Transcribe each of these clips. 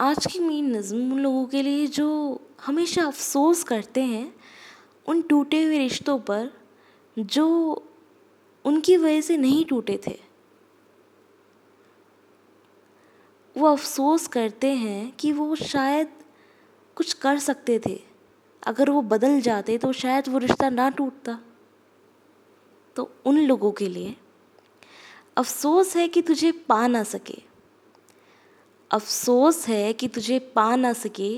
आज की मेरी नज़म उन लोगों के लिए जो हमेशा अफसोस करते हैं उन टूटे हुए रिश्तों पर जो उनकी वजह से नहीं टूटे थे। वो अफसोस करते हैं कि वो शायद कुछ कर सकते थे, अगर वो बदल जाते तो शायद वो रिश्ता ना टूटता। तो उन लोगों के लिए अफसोस है कि तुझे पा ना सके, अफसोस है कि तुझे पा ना सके,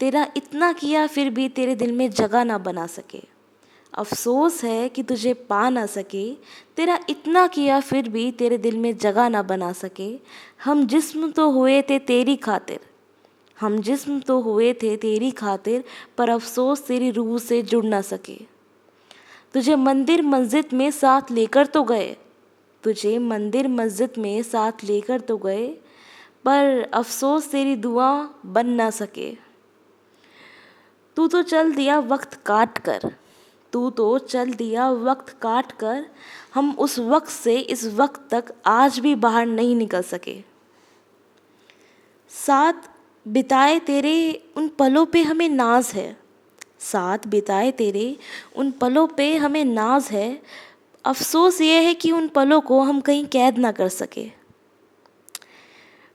तेरा इतना किया फिर भी तेरे दिल में जगह ना बना सके। अफसोस है कि तुझे पा ना सके, तेरा इतना किया फिर भी तेरे दिल में जगह ना बना सके। हम जिस्म तो हुए थे तेरी खातिर, हम जिस्म तो हुए थे तेरी खातिर, पर अफसोस तेरी रूह से जुड़ ना सके। तुझे मंदिर मस्जिद में साथ लेकर तो गए, तुझे मंदिर मस्जिद में साथ लेकर तो गए, पर अफसोस तेरी दुआ बन ना सके। तू तो चल दिया वक्त काट कर, तू तो चल दिया वक्त काट कर, हम उस वक्त से इस वक्त तक आज भी बाहर नहीं निकल सके। साथ बिताए तेरे उन पलों पे हमें नाज है, साथ बिताए तेरे उन पलों पे हमें नाज है, अफसोस ये है कि उन पलों को हम कहीं कैद ना कर सके।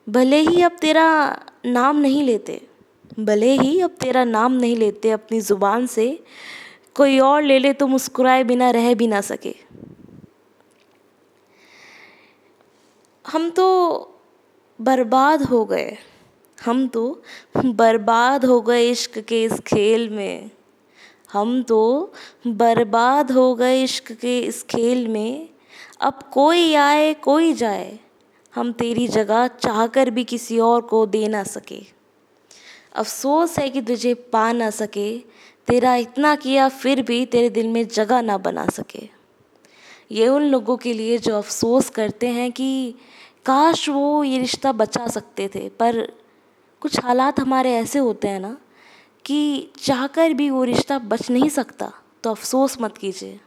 भले ही अब तेरा नाम नहीं लेते, भले ही अब तेरा नाम नहीं लेते अपनी ज़ुबान से, कोई और ले ले तो मुस्कुराए बिना रह भी ना सके। हम तो बर्बाद हो गए, हम तो बर्बाद हो गए इश्क के इस खेल में, हम तो बर्बाद हो गए इश्क के इस खेल में। अब कोई आए कोई जाए, हम तेरी जगह चाहकर भी किसी और को दे ना सके। अफसोस है कि तुझे पा ना सके, तेरा इतना किया फिर भी तेरे दिल में जगह ना बना सके। ये उन लोगों के लिए जो अफसोस करते हैं कि काश वो ये रिश्ता बचा सकते थे, पर कुछ हालात हमारे ऐसे होते हैं ना कि चाहकर भी वो रिश्ता बच नहीं सकता। तो अफसोस मत कीजिए।